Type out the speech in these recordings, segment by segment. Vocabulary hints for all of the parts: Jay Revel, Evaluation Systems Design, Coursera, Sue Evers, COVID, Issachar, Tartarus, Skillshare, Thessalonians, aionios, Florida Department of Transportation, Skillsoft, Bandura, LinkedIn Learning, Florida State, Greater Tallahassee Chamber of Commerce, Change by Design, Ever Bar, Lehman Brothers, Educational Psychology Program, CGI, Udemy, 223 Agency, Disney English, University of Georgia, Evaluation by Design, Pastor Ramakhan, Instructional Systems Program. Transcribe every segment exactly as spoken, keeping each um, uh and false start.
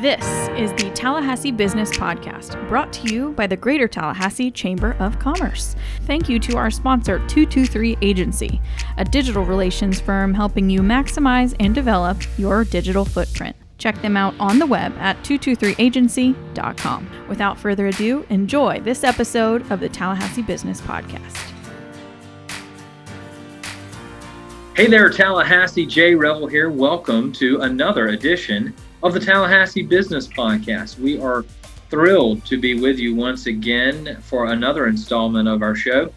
This is the Tallahassee Business Podcast, brought to you by the Greater Tallahassee Chamber of Commerce. Thank you to our sponsor, two twenty-three agency, a digital relations firm helping you maximize and develop your digital footprint. Check them out on the web at two twenty-three agency dot com. Without further ado, enjoy this episode of the Tallahassee Business Podcast. Hey there, Tallahassee. Jay Revel here. Welcome to another edition of the Tallahassee Business Podcast. We are thrilled to be with you once again for another installment of our show.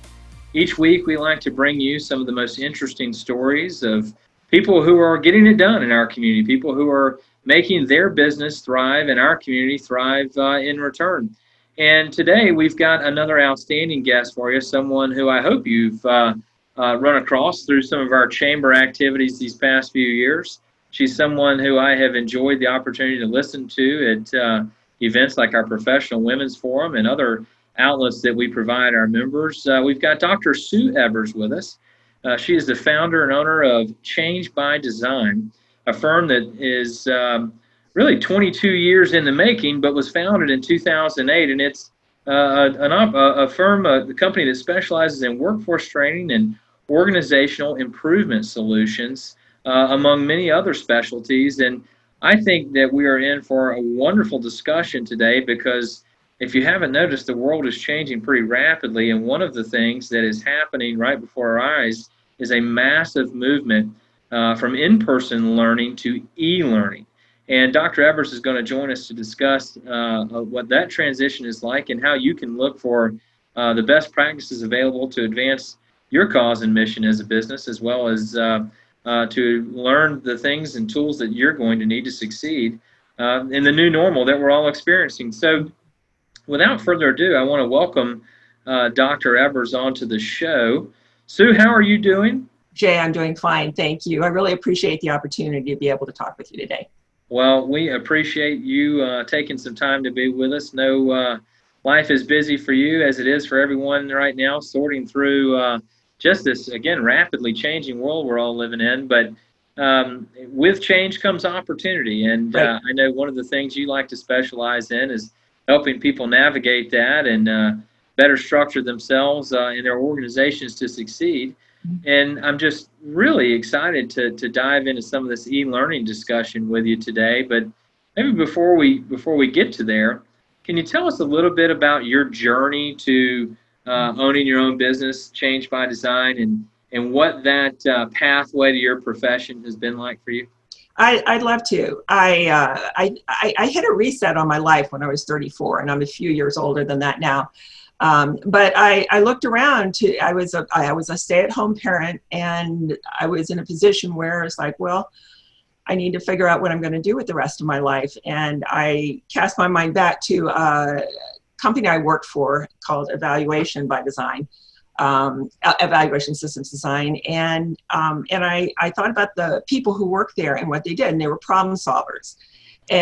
Each week, we like to bring you some of the most interesting stories of people who are getting it done in our community, people who are making their business thrive and our community thrive uh, in return. And today, we've got another outstanding guest for you, someone who I hope you've uh, uh, run across through some of our chamber activities these past few years. She's someone who I have enjoyed the opportunity to listen to at uh, events like our Professional Women's Forum and other outlets that we provide our members. Uh, we've got Doctor Sue Evers with us. Uh, she is the founder and owner of Change by Design, a firm that is um, really twenty-two years in the making, but was founded in two thousand eight. And it's uh, an op- a firm, a company that specializes in workforce training and organizational improvement solutions, Uh, among many other specialties. And I think that we are in for a wonderful discussion today, because if you haven't noticed, the world is changing pretty rapidly. And one of the things that is happening right before our eyes is a massive movement uh, from in-person learning to e-learning. And Doctor Evers is going to join us to discuss uh, what that transition is like and how you can look for uh, the best practices available to advance your cause and mission as a business, as well as uh, Uh, to learn the things and tools that you're going to need to succeed uh, in the new normal that we're all experiencing. So without further ado, I want to welcome uh, Doctor Evers onto the show. Sue, how are you doing? Jay, I'm doing fine. Thank you. I really appreciate the opportunity to be able to talk with you today. Well, we appreciate you uh, taking some time to be with us. No, uh, life is busy for you, as it is for everyone right now, sorting through uh, just this, again, rapidly changing world we're all living in. But um, with change comes opportunity. And right. uh, I know one of the things you like to specialize in is helping people navigate that and uh, better structure themselves uh, and their organizations to succeed. Mm-hmm. And I'm just really excited to to dive into some of this e-learning discussion with you today. But maybe before we before we get to there, can you tell us a little bit about your journey to Uh, owning your own business, Change by Design, and, and what that uh, pathway to your profession has been like for you? I, I'd love to. I, uh, I, I I hit a reset on my life when I was thirty-four, and I'm a few years older than that now. Um, but I, I looked around to, I was a, I was a stay-at-home parent, and I was in a position where it's like, well, I need to figure out what I'm going to do with the rest of my life. And I cast my mind back to uh company I worked for called Evaluation by Design, um, Evaluation Systems Design. And um, and I, I thought about the people who worked there and what they did, and they were problem solvers.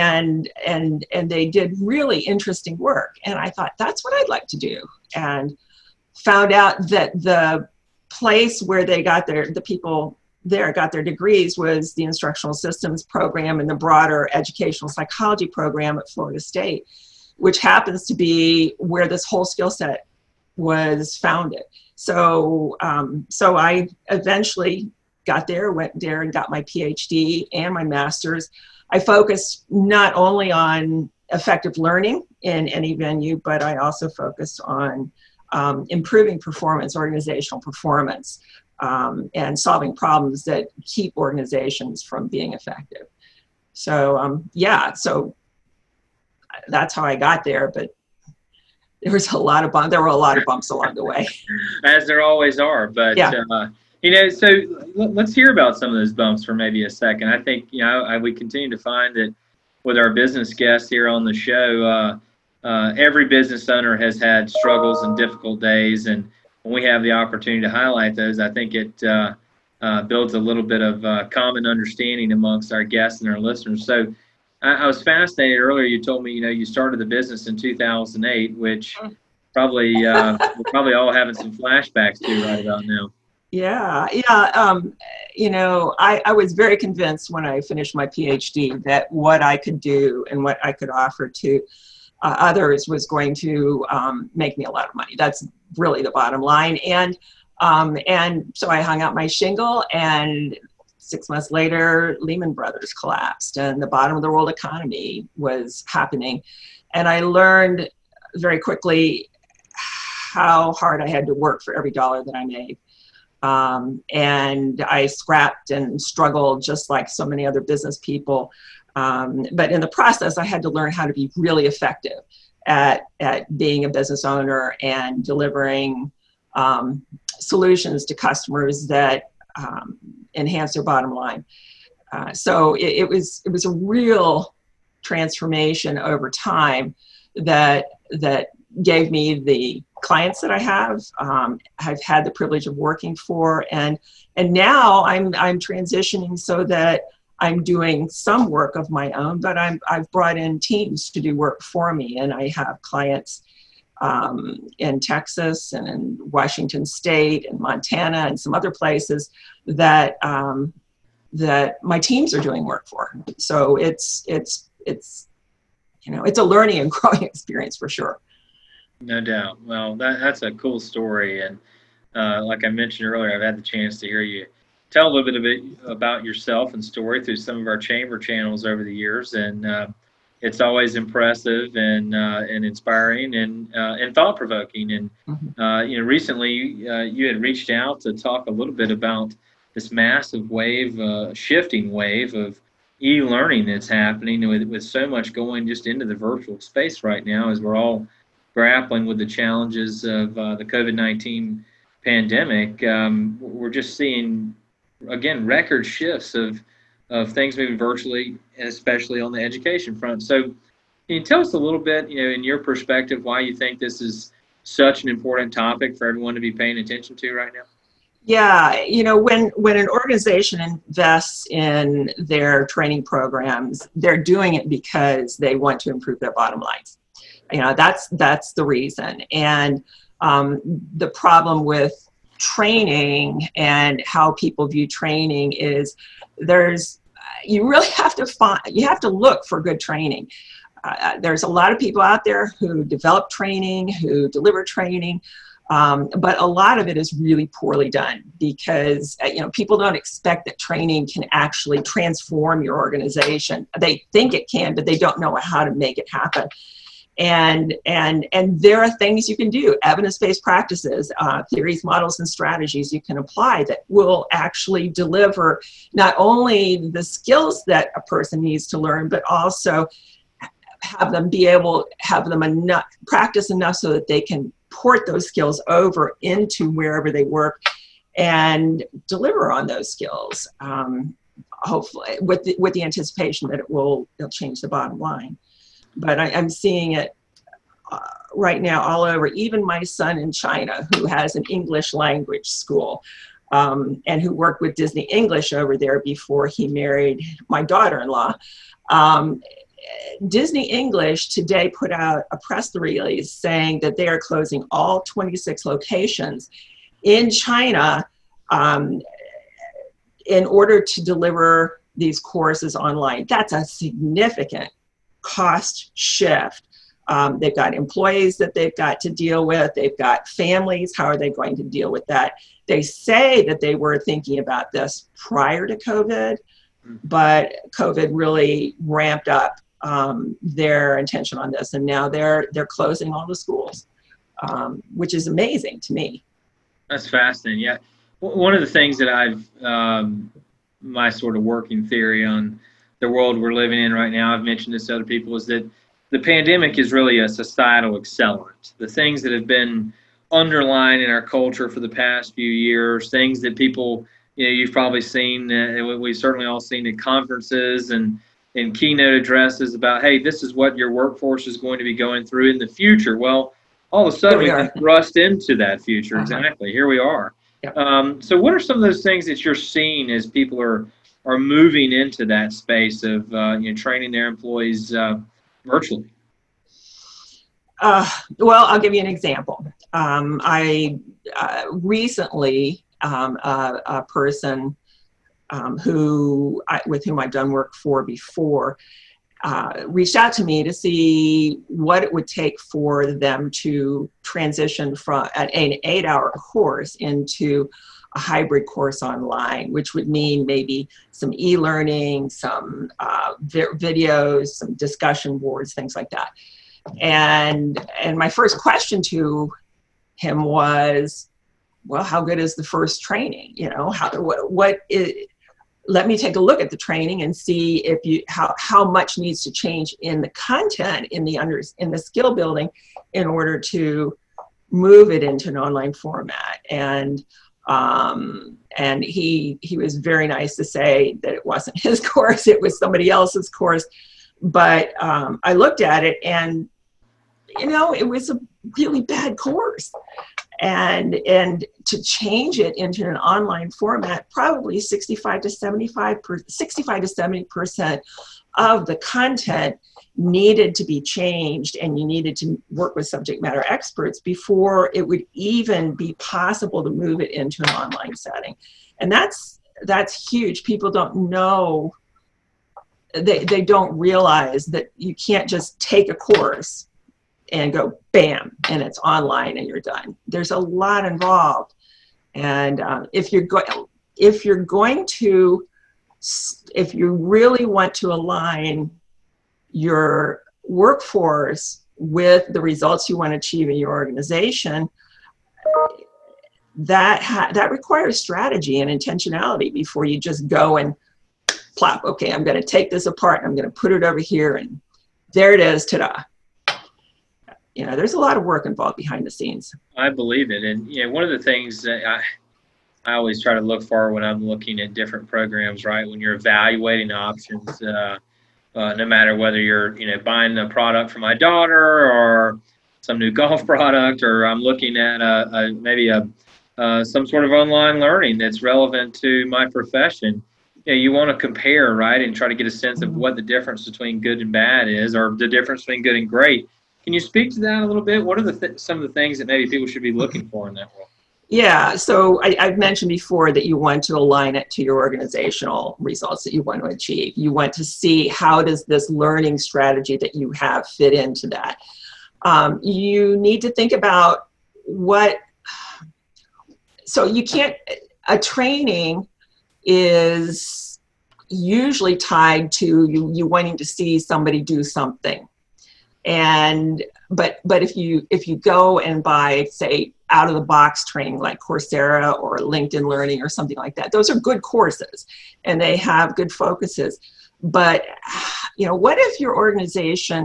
And and and they did really interesting work. And I thought, that's what I'd like to do. And found out that the place where they got their, the people there got their degrees was the Instructional Systems Program and the broader Educational Psychology Program at Florida State, which happens to be where this whole skill set was founded. So um, so I eventually got there, went there and got my P H D and my master's. I focused not only on effective learning in any venue, but I also focused on um, improving performance, organizational performance, um, and solving problems that keep organizations from being effective. So um, yeah, so that's how I got there, but there was a lot of bump. There were a lot of bumps along the way, as there always are. But yeah. uh, you know, so l- let's hear about some of those bumps for maybe a second. I think you know I, we continue to find that with our business guests here on the show, uh, uh, every business owner has had struggles and difficult days, and when we have the opportunity to highlight those, I think it uh, uh, builds a little bit of uh, common understanding amongst our guests and our listeners. So I was fascinated earlier. You told me, you know, you started the business in two thousand eight, which probably uh, we're probably all having some flashbacks to right about now. Yeah, yeah. Um, you know, I, I was very convinced when I finished my PhD that what I could do and what I could offer to uh, others was going to um, make me a lot of money. That's really the bottom line. And um, and so I hung out my shingle, and six months later, Lehman Brothers collapsed, and the bottom of the world economy was happening. And I learned very quickly how hard I had to work for every dollar that I made. Um, and I scrapped and struggled just like so many other business people. Um, but in the process, I had to learn how to be really effective at, at being a business owner and delivering um, solutions to customers that um, enhance their bottom line. Uh, so it, it was it was a real transformation over time that that gave me the clients that I have, um, I've had the privilege of working for, and and now I'm I'm transitioning so that I'm doing some work of my own, but I'm I've brought in teams to do work for me, and I have clients um, in Texas and in Washington State and Montana and some other places that um, that my teams are doing work for. So it's it's it's you know it's a learning and growing experience for sure. No doubt. Well, that, that's a cool story. And uh, like I mentioned earlier, I've had the chance to hear you tell a little bit, a bit about yourself and story through some of our chamber channels over the years. And uh, it's always impressive and uh, and inspiring and uh, and thought provoking. And, uh, you know, recently uh, you had reached out to talk a little bit about this massive wave, uh, shifting wave of e-learning that's happening with, with so much going just into the virtual space right now as we're all grappling with the challenges of uh, the COVID nineteen pandemic. Um, we're just seeing, again, record shifts of of things moving virtually, especially on the education front. So can you tell us a little bit, you know, in your perspective, why you think this is such an important topic for everyone to be paying attention to right now? Yeah, you know, when, when an organization invests in their training programs, they're doing it because they want to improve their bottom lines. You know, that's that's the reason. And um, the problem with training and how people view training is there's you really have to find you have to look for good training. Uh, there's a lot of people out there who develop training, who deliver training, um, but a lot of it is really poorly done because, you know, people don't expect that training can actually transform your organization. They think it can, but they don't know how to make it happen. And and and there are things you can do, evidence-based practices, uh, theories, models, and strategies you can apply that will actually deliver not only the skills that a person needs to learn, but also have them be able, have them enough, practice enough so that they can port those skills over into wherever they work and deliver on those skills, um, hopefully, with the, with the anticipation that it will it'll change the bottom line. But I, I'm seeing it uh, right now all over. Even my son in China, who has an English language school um, and who worked with Disney English over there before he married my daughter-in-law. Um, Disney English today put out a press release saying that they are closing all twenty-six locations in China um, in order to deliver these courses online. That's a significant cost shift. Um, they've got employees that they've got to deal with. They've got families. How are they going to deal with that? They say that they were thinking about this prior to COVID, but COVID really ramped up um, their attention on this, and now they're they're closing all the schools, um, which is amazing to me. That's fascinating. Yeah, one of the things that I've um, my sort of working theory on the world we're living in right now, I've mentioned this to other people, is that the pandemic is really a societal accelerant. The things that have been underlined in our culture for the past few years, things that people, you know, you've probably seen, uh, we've certainly all seen at conferences and, and keynote addresses about, hey, this is what your workforce is going to be going through in the future. Well, all of a sudden we've been thrust into that future. Uh-huh. Exactly. Here we are. Yep. Um, so what are some of those things that you're seeing as people are are moving into that space of uh, you know, training their employees uh, virtually? Uh, well, I'll give you an example. Um, I uh, recently um, a, a person um, who I, with whom I've done work for before, uh, reached out to me to see what it would take for them to transition from an eight-hour course into a hybrid course online, which would mean maybe some e-learning, some uh, vi videos, some discussion boards, things like that. And, and my first question to him was, well, how good is the first training? You know, how, what, what is, let me take a look at the training and see if you, how, how much needs to change in the content, in the under, in the skill building in order to move it into an online format. And Um, and he, he was very nice to say that it wasn't his course, it was somebody else's course. But, um, I looked at it and, you know, it was a really bad course, and, and to change it into an online format, probably sixty-five to seventy-five, sixty-five to seventy percent of the content needed to be changed, and you needed to work with subject matter experts before it would even be possible to move it into an online setting. And that's that's huge. People don't know, they, they don't realize that you can't just take a course and go bam, and it's online and you're done. There's a lot involved. And um, if you're going if you're going to if you really want to align your workforce with the results you want to achieve in your organization, that ha that requires strategy and intentionality before you just go and plop, okay, I'm going to take this apart and I'm going to put it over here and there it is, ta-da. You know, there's a lot of work involved behind the scenes. I believe it. And, you know, one of the things that I, I always try to look for when I'm looking at different programs, right, when you're evaluating options, uh, Uh, no matter whether you're, you know, buying a product for my daughter or some new golf product, or I'm looking at a, a maybe a uh, some sort of online learning that's relevant to my profession, you know, you want to compare, right, and try to get a sense of what the difference between good and bad is, or the difference between good and great. Can you speak to that a little bit? What are the th some of the things that maybe people should be looking for in that world? Yeah, so I, I've mentioned before that you want to align it to your organizational results that you want to achieve. You want to see how does this learning strategy that you have fit into that. Um, you need to think about what, so you can't, a training is usually tied to you, you wanting to see somebody do something. And but but if you if you go and buy, say, out of the box training like Coursera or LinkedIn Learning or something like that, those are good courses and they have good focuses. But, you know, what if your organization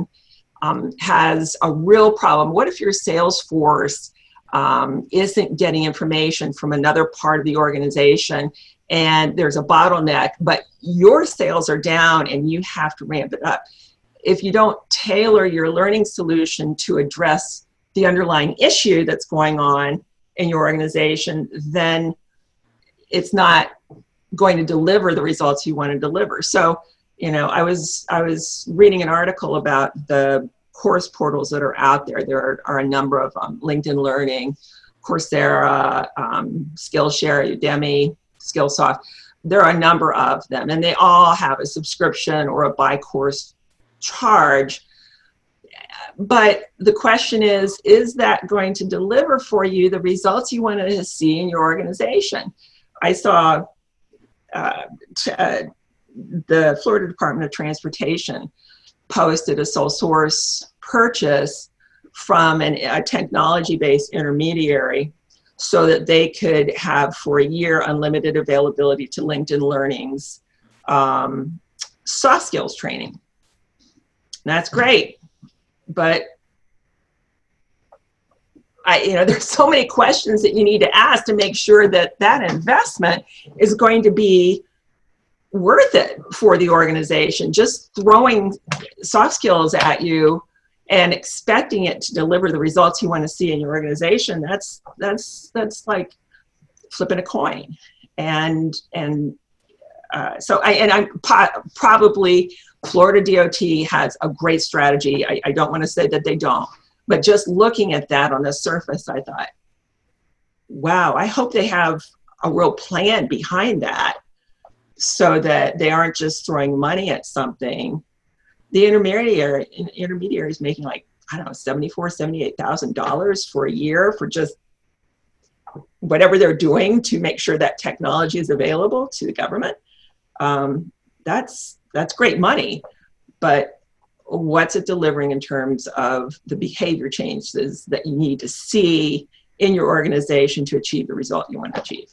um, has a real problem? What if your sales force um, isn't getting information from another part of the organization and there's a bottleneck, but your sales are down and you have to ramp it up? If you don't tailor your learning solution to address the underlying issue that's going on in your organization, then it's not going to deliver the results you want to deliver. So, you know, I was I was reading an article about the course portals that are out there. There are, are a number of um, LinkedIn Learning, Coursera, um, Skillshare, Udemy, Skillsoft. There are a number of them, and they all have a subscription or a buy course charge. But the question is, is that going to deliver for you the results you wanted to see in your organization? I saw uh, uh, the Florida Department of Transportation posted a sole source purchase from an, a technology-based intermediary so that they could have for a year unlimited availability to LinkedIn Learning's um, soft skills training. And that's great. But I, you know, there's so many questions that you need to ask to make sure that that investment is going to be worth it for the organization. Just throwing soft skills at you and expecting it to deliver the results you want to see in your organization, that's that's that's like flipping a coin. And and uh, so I and I'm probably. Florida D O T has a great strategy. I, I don't want to say that they don't, but just looking at that on the surface, I thought, wow, I hope they have a real plan behind that so that they aren't just throwing money at something. The intermediary intermediary is making like, I don't know, seventy-four thousand, seventy-eight thousand dollars for a year for just whatever they're doing to make sure that technology is available to the government. Um, that's, that's great money, but what's it delivering in terms of the behavior changes that you need to see in your organization to achieve the result you want to achieve?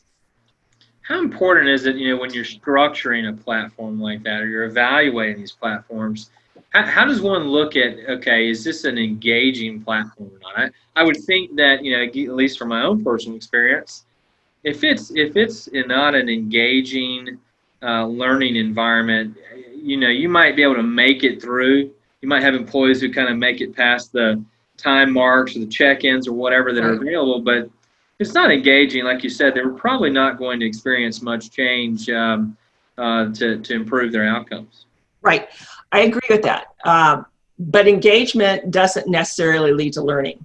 How important is it, you know, when you're structuring a platform like that, or you're evaluating these platforms, how, how does one look at, okay, is this an engaging platform or not? I, I would think that, you know, at least from my own personal experience, if it's, if it's not an engaging uh, learning environment, you know, you might be able to make it through. You might have employees who kind of make it past the time marks or the check-ins or whatever that are available, but it's not engaging, like you said, they're probably not going to experience much change um, uh, to, to improve their outcomes. Right. I agree with that. Um, but engagement doesn't necessarily lead to learning.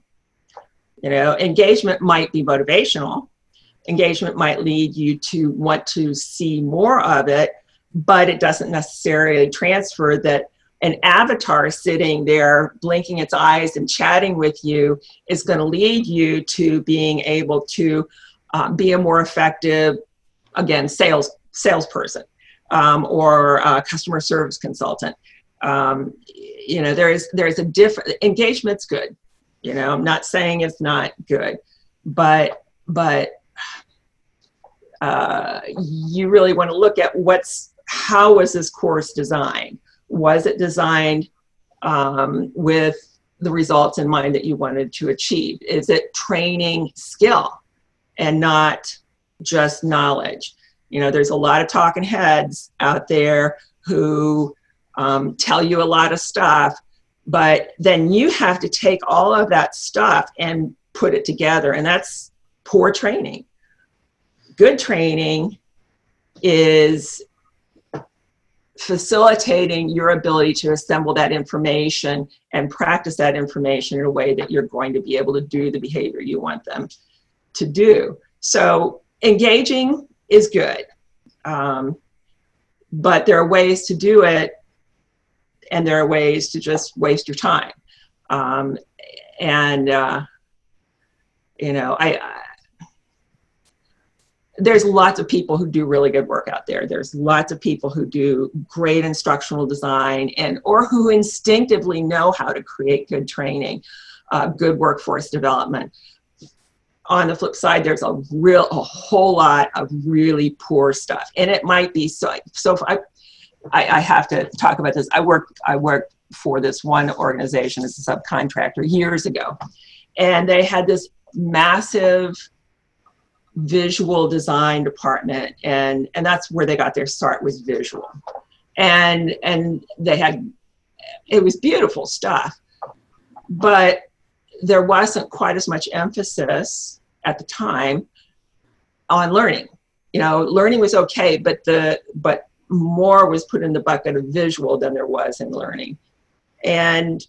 You know, engagement might be motivational. Engagement might lead you to want to see more of it, but it doesn't necessarily transfer that an avatar sitting there blinking its eyes and chatting with you is going to lead you to being able to uh, be a more effective, again, sales salesperson um, or a customer service consultant. Um, you know, there is there is a different engagement's good. You know, I'm not saying it's not good, but but uh, you really want to look at what's how was this course designed. Was it designed um, with the results in mind that you wanted to achieve? Is it training skill and not just knowledge? You know, there's a lot of talking heads out there who um, tell you a lot of stuff, but then you have to take all of that stuff and put it together, and that's poor training. Good training is facilitating your ability to assemble that information and practice that information in a way that you're going to be able to do the behavior you want them to do. So engaging is good, um, but there are ways to do it, and there are ways to just waste your time. Um, and, uh, you know, I, I there's lots of people who do really good work out there. There's lots of people who do great instructional design and or who instinctively know how to create good training, uh, good workforce development. On the flip side, there's a real, a whole lot of really poor stuff. And it might be, so, so I, I, I have to talk about this. I worked, I worked for this one organization as a subcontractor years ago, and they had this massive visual design department, and and that's where they got their start, was visual, and and they had, it was beautiful stuff, but there wasn't quite as much emphasis at the time on learning. You know, learning was okay, but the but more was put in the bucket of visual than there was in learning, and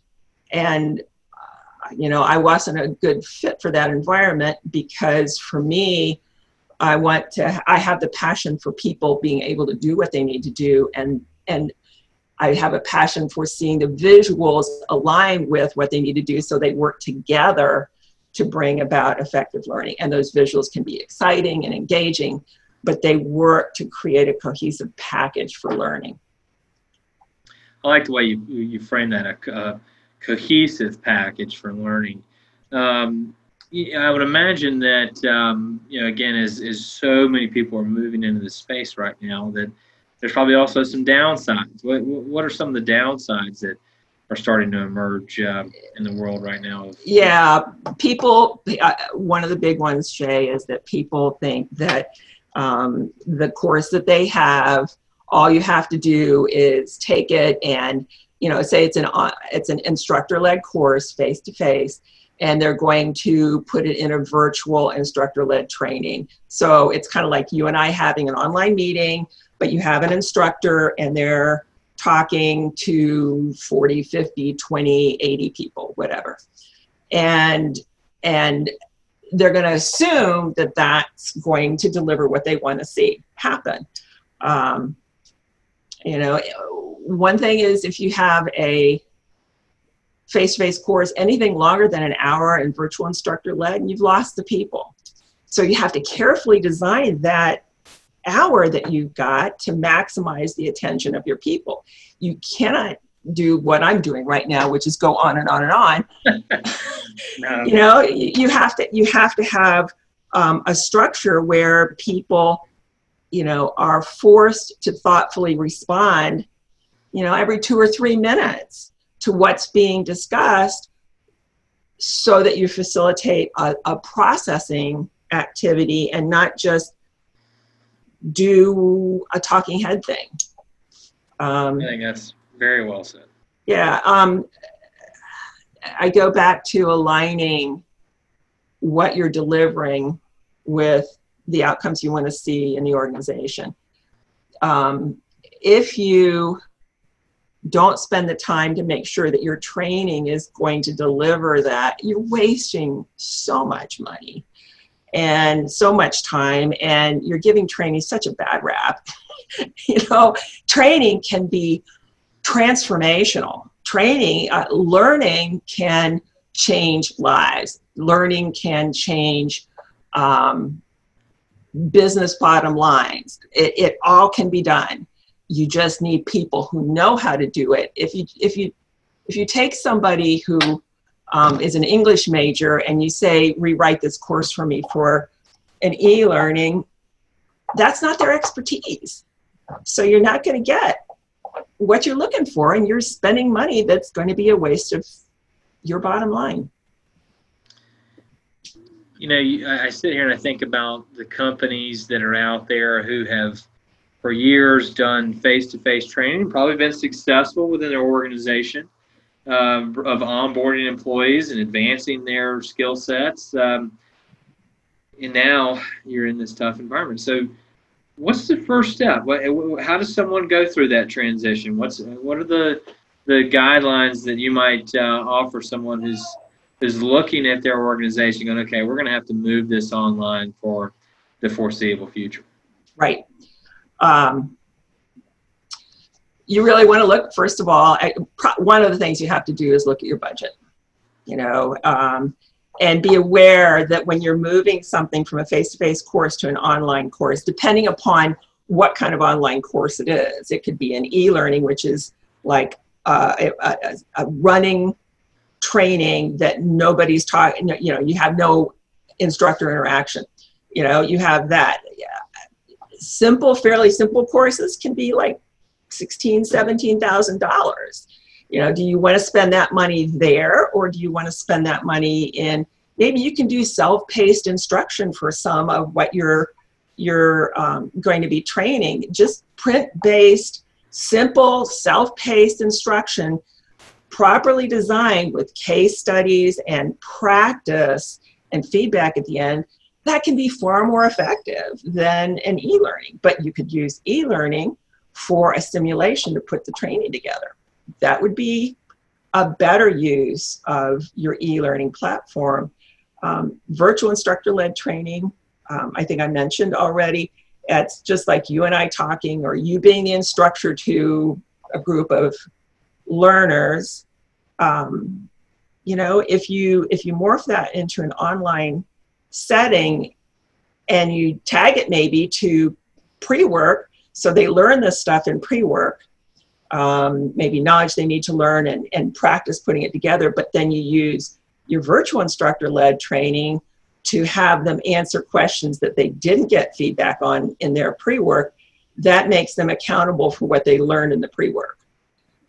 and you know, I wasn't a good fit for that environment, because for me, I want to, I have the passion for people being able to do what they need to do. And, and I have a passion for seeing the visuals align with what they need to do, so they work together to bring about effective learning. And those visuals can be exciting and engaging, but they work to create a cohesive package for learning. I like the way you, you frame that. Uh, cohesive package for learning. Um, I would imagine that, um, you know, again, as, as so many people are moving into this space right now, that there's probably also some downsides. What, what are some of the downsides that are starting to emerge uh, in the world right now? Yeah, people, uh, one of the big ones, Shay, is that people think that um, the course that they have, all you have to do is take it and, you know, say it's an it's an instructor-led course, face-to-face, and they're going to put it in a virtual instructor-led training. So it's kind of like you and I having an online meeting, but you have an instructor and they're talking to forty, fifty, twenty, eighty people, whatever. And, and they're going to assume that that's going to deliver what they want to see happen. Um, you know, one thing is if you have a face-to-face course, anything longer than an hour and virtual instructor-led, you've lost the people. So you have to carefully design that hour that you've got to maximize the attention of your people. You cannot do what I'm doing right now, which is go on and on and on. No. You know, you have to, you have to have um, a structure where people, you know, are forced to thoughtfully respond, you know, every two or three minutes to what's being discussed so that you facilitate a, a processing activity and not just do a talking head thing. Um, I think that's very well said. Yeah. Um, I go back to aligning what you're delivering with the outcomes you want to see in the organization. Um, if you don't spend the time to make sure that your training is going to deliver that, you're wasting so much money and so much time, and you're giving training such a bad rap. You know, training can be transformational. Training, uh, learning can change lives. Learning can change um, business bottom lines. It, it all can be done. You just need people who know how to do it. If you if you if you take somebody who Um, is an English major and you say, rewrite this course for me for an e-learning, that's not their expertise. So you're not going to get what you're looking for, and you're spending money that's going to be a waste of your bottom line. You know, I sit here and I think about the companies that are out there who have for years done face-to-face training, probably been successful within their organization. Uh, of onboarding employees and advancing their skill sets, um, and now you're in this tough environment. So, what's the first step? What, how does someone go through that transition? What's what are the the guidelines that you might uh, offer someone who's who's looking at their organization, going, okay, we're going to have to move this online for the foreseeable future? Right. Um, You really want to look, first of all, at, pro- one of the things you have to do is look at your budget, you know, um, and be aware that when you're moving something from a face-to-face course to an online course, depending upon what kind of online course it is, it could be an e-learning, which is like uh, a, a running training that nobody's talking, you know, you have no instructor interaction, you know, you have that. Yeah. Simple, fairly simple courses can be like sixteen thousand dollars, seventeen thousand dollars. You know, do you want to spend that money there, or do you want to spend that money in, maybe you can do self-paced instruction for some of what you're you're um, going to be training. Just print-based, simple, self-paced instruction, properly designed with case studies and practice and feedback at the end. That can be far more effective than an e-learning, but you could use e-learning for a simulation to put the training together. That would be a better use of your e-learning platform. Um, virtual instructor-led training, um, I think I mentioned already, it's just like you and I talking, or you being the instructor to a group of learners. Um, you know, if you, if you morph that into an online setting and you tag it maybe to pre-work, so they learn this stuff in pre-work, um, maybe knowledge they need to learn, and, and practice putting it together. But then you use your virtual instructor-led training to have them answer questions that they didn't get feedback on in their pre-work. That makes them accountable for what they learned in the pre-work.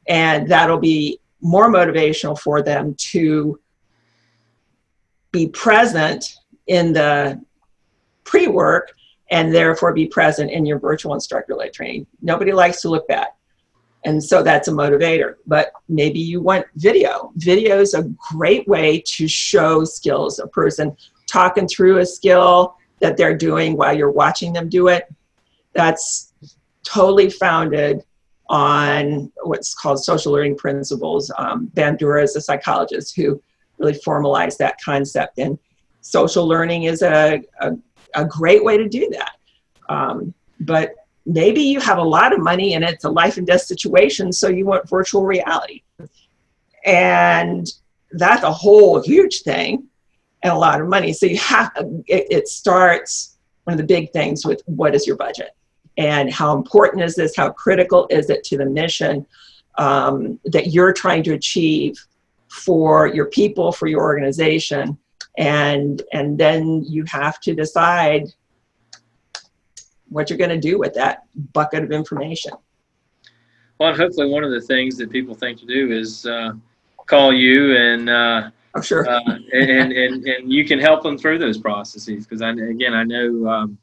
And that'll be more motivational for them to be present in the pre-work, and therefore be present in your virtual instructor-led training. Nobody likes to look back, and so that's a motivator. But maybe you want video. Video is a great way to show skills. A person talking through a skill that they're doing while you're watching them do it. That's totally founded on what's called social learning principles. Um, Bandura is a psychologist who really formalized that concept. And social learning is a, a, a great way to do that. Um, but maybe you have a lot of money and it's a life and death situation, so you want virtual reality. And that's a whole huge thing and a lot of money. So you have, it, it starts, one of the big things with what is your budget and how important is this? How critical is it to the mission um, that you're trying to achieve for your people, for your organization? And, and then you have to decide what you're going to do with that bucket of information. Well, and hopefully one of the things that people think to do is uh, call you and uh, oh, sure. uh, and, and, and you can help them through those processes. Because, I, again, I know um,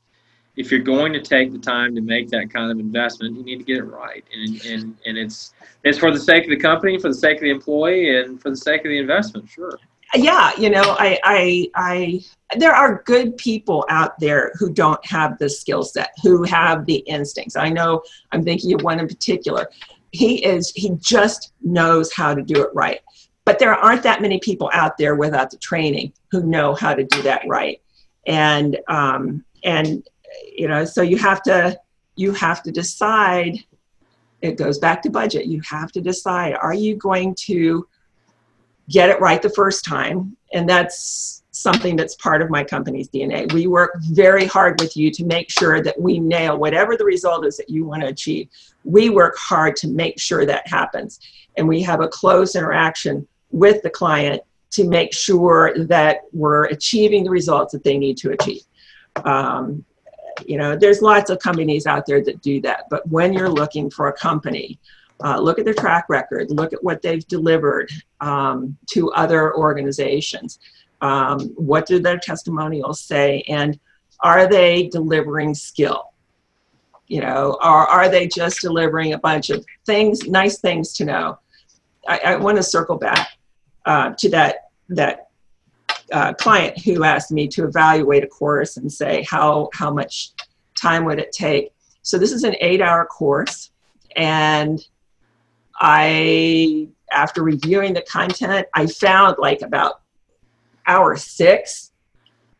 if you're going to take the time to make that kind of investment, you need to get it right. And, and, and it's, it's for the sake of the company, for the sake of the employee, and for the sake of the investment, sure. Yeah, you know, I, I, I, there are good people out there who don't have the skill set, who have the instincts. I know, I'm thinking of one in particular. He is, he just knows how to do it right. But there aren't that many people out there without the training who know how to do that right. And, um, and you know, so you have to, you have to decide, it goes back to budget. You have to decide, are you going to get it right the first time? And that's something that's part of my company's D N A. We work very hard with you to make sure that we nail whatever the result is that you want to achieve. We work hard to make sure that happens. And we have a close interaction with the client to make sure that we're achieving the results that they need to achieve. Um, you know, there's lots of companies out there that do that, but when you're looking for a company, Uh, look at their track record, look at what they've delivered um, to other organizations. Um, what do their testimonials say? And are they delivering skill? You know, or are they just delivering a bunch of things, nice things to know? I, I want to circle back uh, to that, that uh, client who asked me to evaluate a course and say, how, how much time would it take? So this is an eight-hour course. And I, after reviewing the content, I found like about hour six,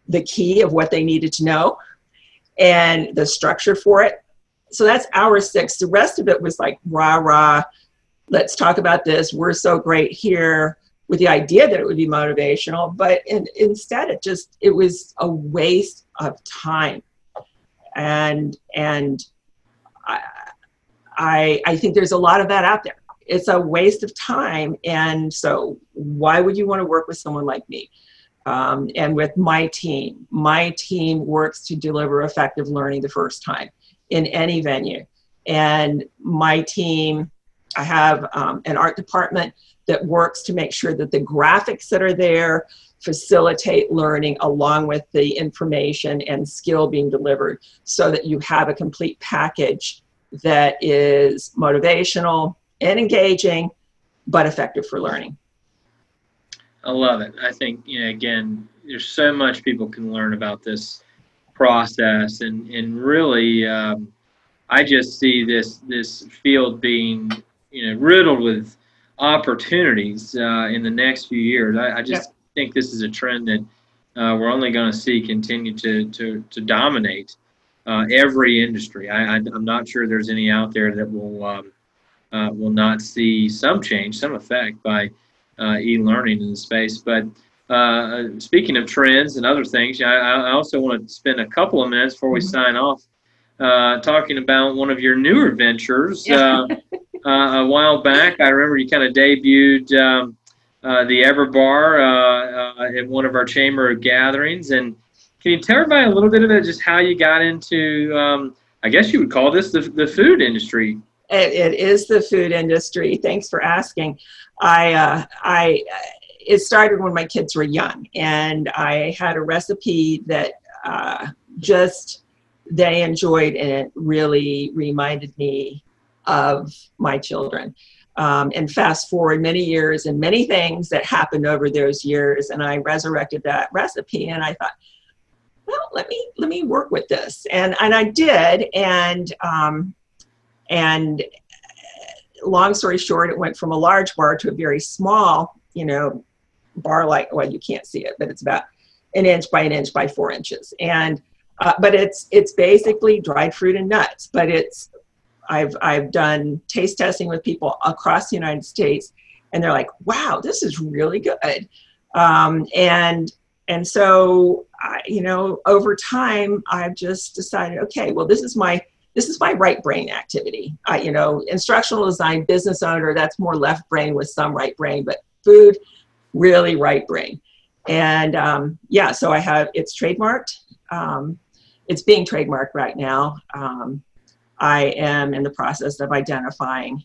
the key of what they needed to know and the structure for it. So that's hour six. The rest of it was like, rah, rah, let's talk about this. We're so great here, with the idea that it would be motivational. But in, instead, it just, it was a waste of time. And, and I, I, I think there's a lot of that out there. It's a waste of time. And so why would you want to work with someone like me? Um, and with my team, my team works to deliver effective learning the first time in any venue. And my team, I have um, an art department that works to make sure that the graphics that are there facilitate learning along with the information and skill being delivered so that you have a complete package that is motivational and engaging, but effective for learning. I love it. I think, you know, again, there's so much people can learn about this process, and and really, um, I just see this this field being, you know, riddled with opportunities uh, in the next few years. I, I just yep. think this is a trend that uh, we're only going to see continue to to to dominate. Uh, every industry. I, I, I'm not sure there's any out there that will um, uh, will not see some change, some effect by uh, e-learning in the space. But uh, speaking of trends and other things, I, I also want to spend a couple of minutes before we mm-hmm. sign off uh, talking about one of your newer ventures. Yeah. uh, uh, a while back, I remember you kind of debuted um, uh, the Ever Bar uh, uh, at one of our chamber of gatherings. And can you tell everybody a little bit about just how you got into, um, I guess you would call this the, the food industry? It, it is the food industry. Thanks for asking. I, uh, I, it started when my kids were young, and I had a recipe that uh, just they enjoyed, and it really reminded me of my children. Um, and fast forward many years and many things that happened over those years, and I resurrected that recipe, and I thought, well, let me let me work with this, and and I did, and um, and long story short, it went from a large bar to a very small, you know, bar like well, you can't see it, but it's about an inch by an inch by four inches. And uh, but it's it's basically dried fruit and nuts. But it's I've I've done taste testing with people across the United States, and they're like, wow, this is really good. Um, and and so I, you know, over time, I've just decided, okay, well, this is my this is my right brain activity. I, you know, instructional design, business owner, that's more left brain with some right brain, but food, really right brain. And um, yeah, so I have, it's trademarked. Um, it's being trademarked right now. Um, I am in the process of identifying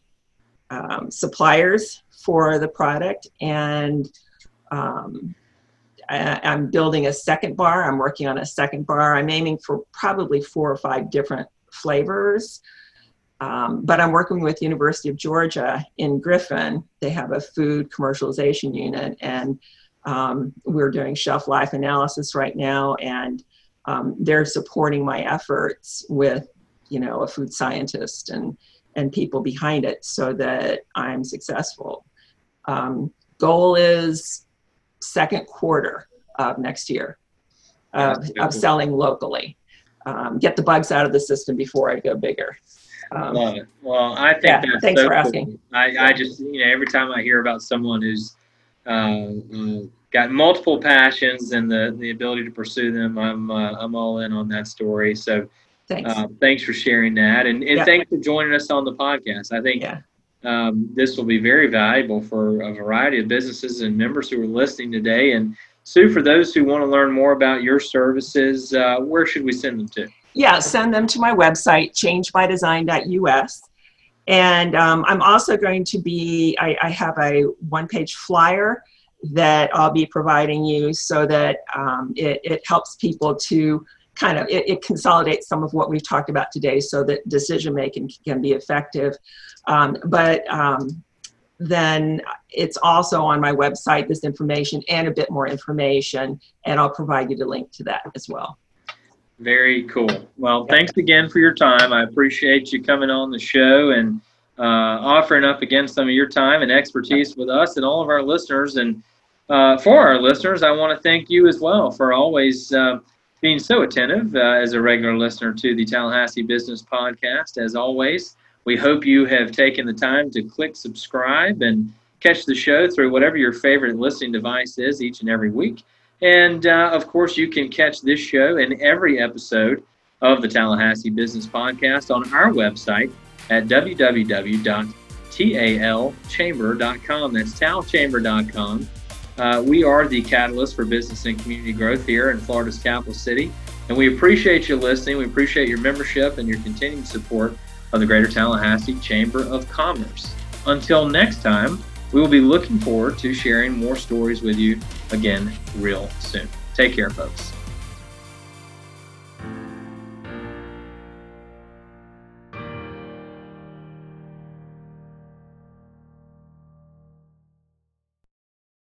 um, suppliers for the product, and um, I, I'm building a second bar. I'm working on a second bar. I'm aiming for probably four or five different flavors, um, but I'm working with University of Georgia in Griffin. They have a food commercialization unit, and um, we're doing shelf life analysis right now, and um, they're supporting my efforts with, you know, a food scientist and and people behind it so that I'm successful. Um, goal is second quarter of next year of, of selling locally. Um, get the bugs out of the system before I go bigger. Um, Love it. Well, I think yeah, that's thanks so for cool. asking. I, yeah. I just, you know, every time I hear about someone who's uh, got multiple passions and the, the ability to pursue them, I'm uh, I'm all in on that story. So thanks, uh, thanks for sharing that, and, and yeah. thanks for joining us on the podcast. I think yeah. um, this will be very valuable for a variety of businesses and members who are listening today. And Sue, for those who want to learn more about your services, uh, where should we send them to? Yeah, send them to my website, change by design dot U S. And um, I'm also going to be, I, I have a one-page flyer that I'll be providing you so that um, it, it helps people to kind of, it, it consolidates some of what we've talked about today so that decision-making can be effective. Um, but um, then it's also on my website, this information and a bit more information, and I'll provide you the link to that as well. Very cool. Well, yeah. thanks again for your time. I appreciate you coming on the show and uh, offering up again some of your time and expertise with us and all of our listeners. And uh, for our listeners, I want to thank you as well for always uh, being so attentive uh, as a regular listener to the Tallahassee Business Podcast. As always, we hope you have taken the time to click subscribe and catch the show through whatever your favorite listening device is each and every week. And, uh, of course, you can catch this show and every episode of the Tallahassee Business Podcast on our website at w w w dot tal chamber dot com. That's tal chamber dot com. Uh, we are the catalyst for business and community growth here in Florida's capital city. And we appreciate you listening. We appreciate your membership and your continued support of the Greater Tallahassee Chamber of Commerce. Until next time, we will be looking forward to sharing more stories with you again real soon. Take care, folks.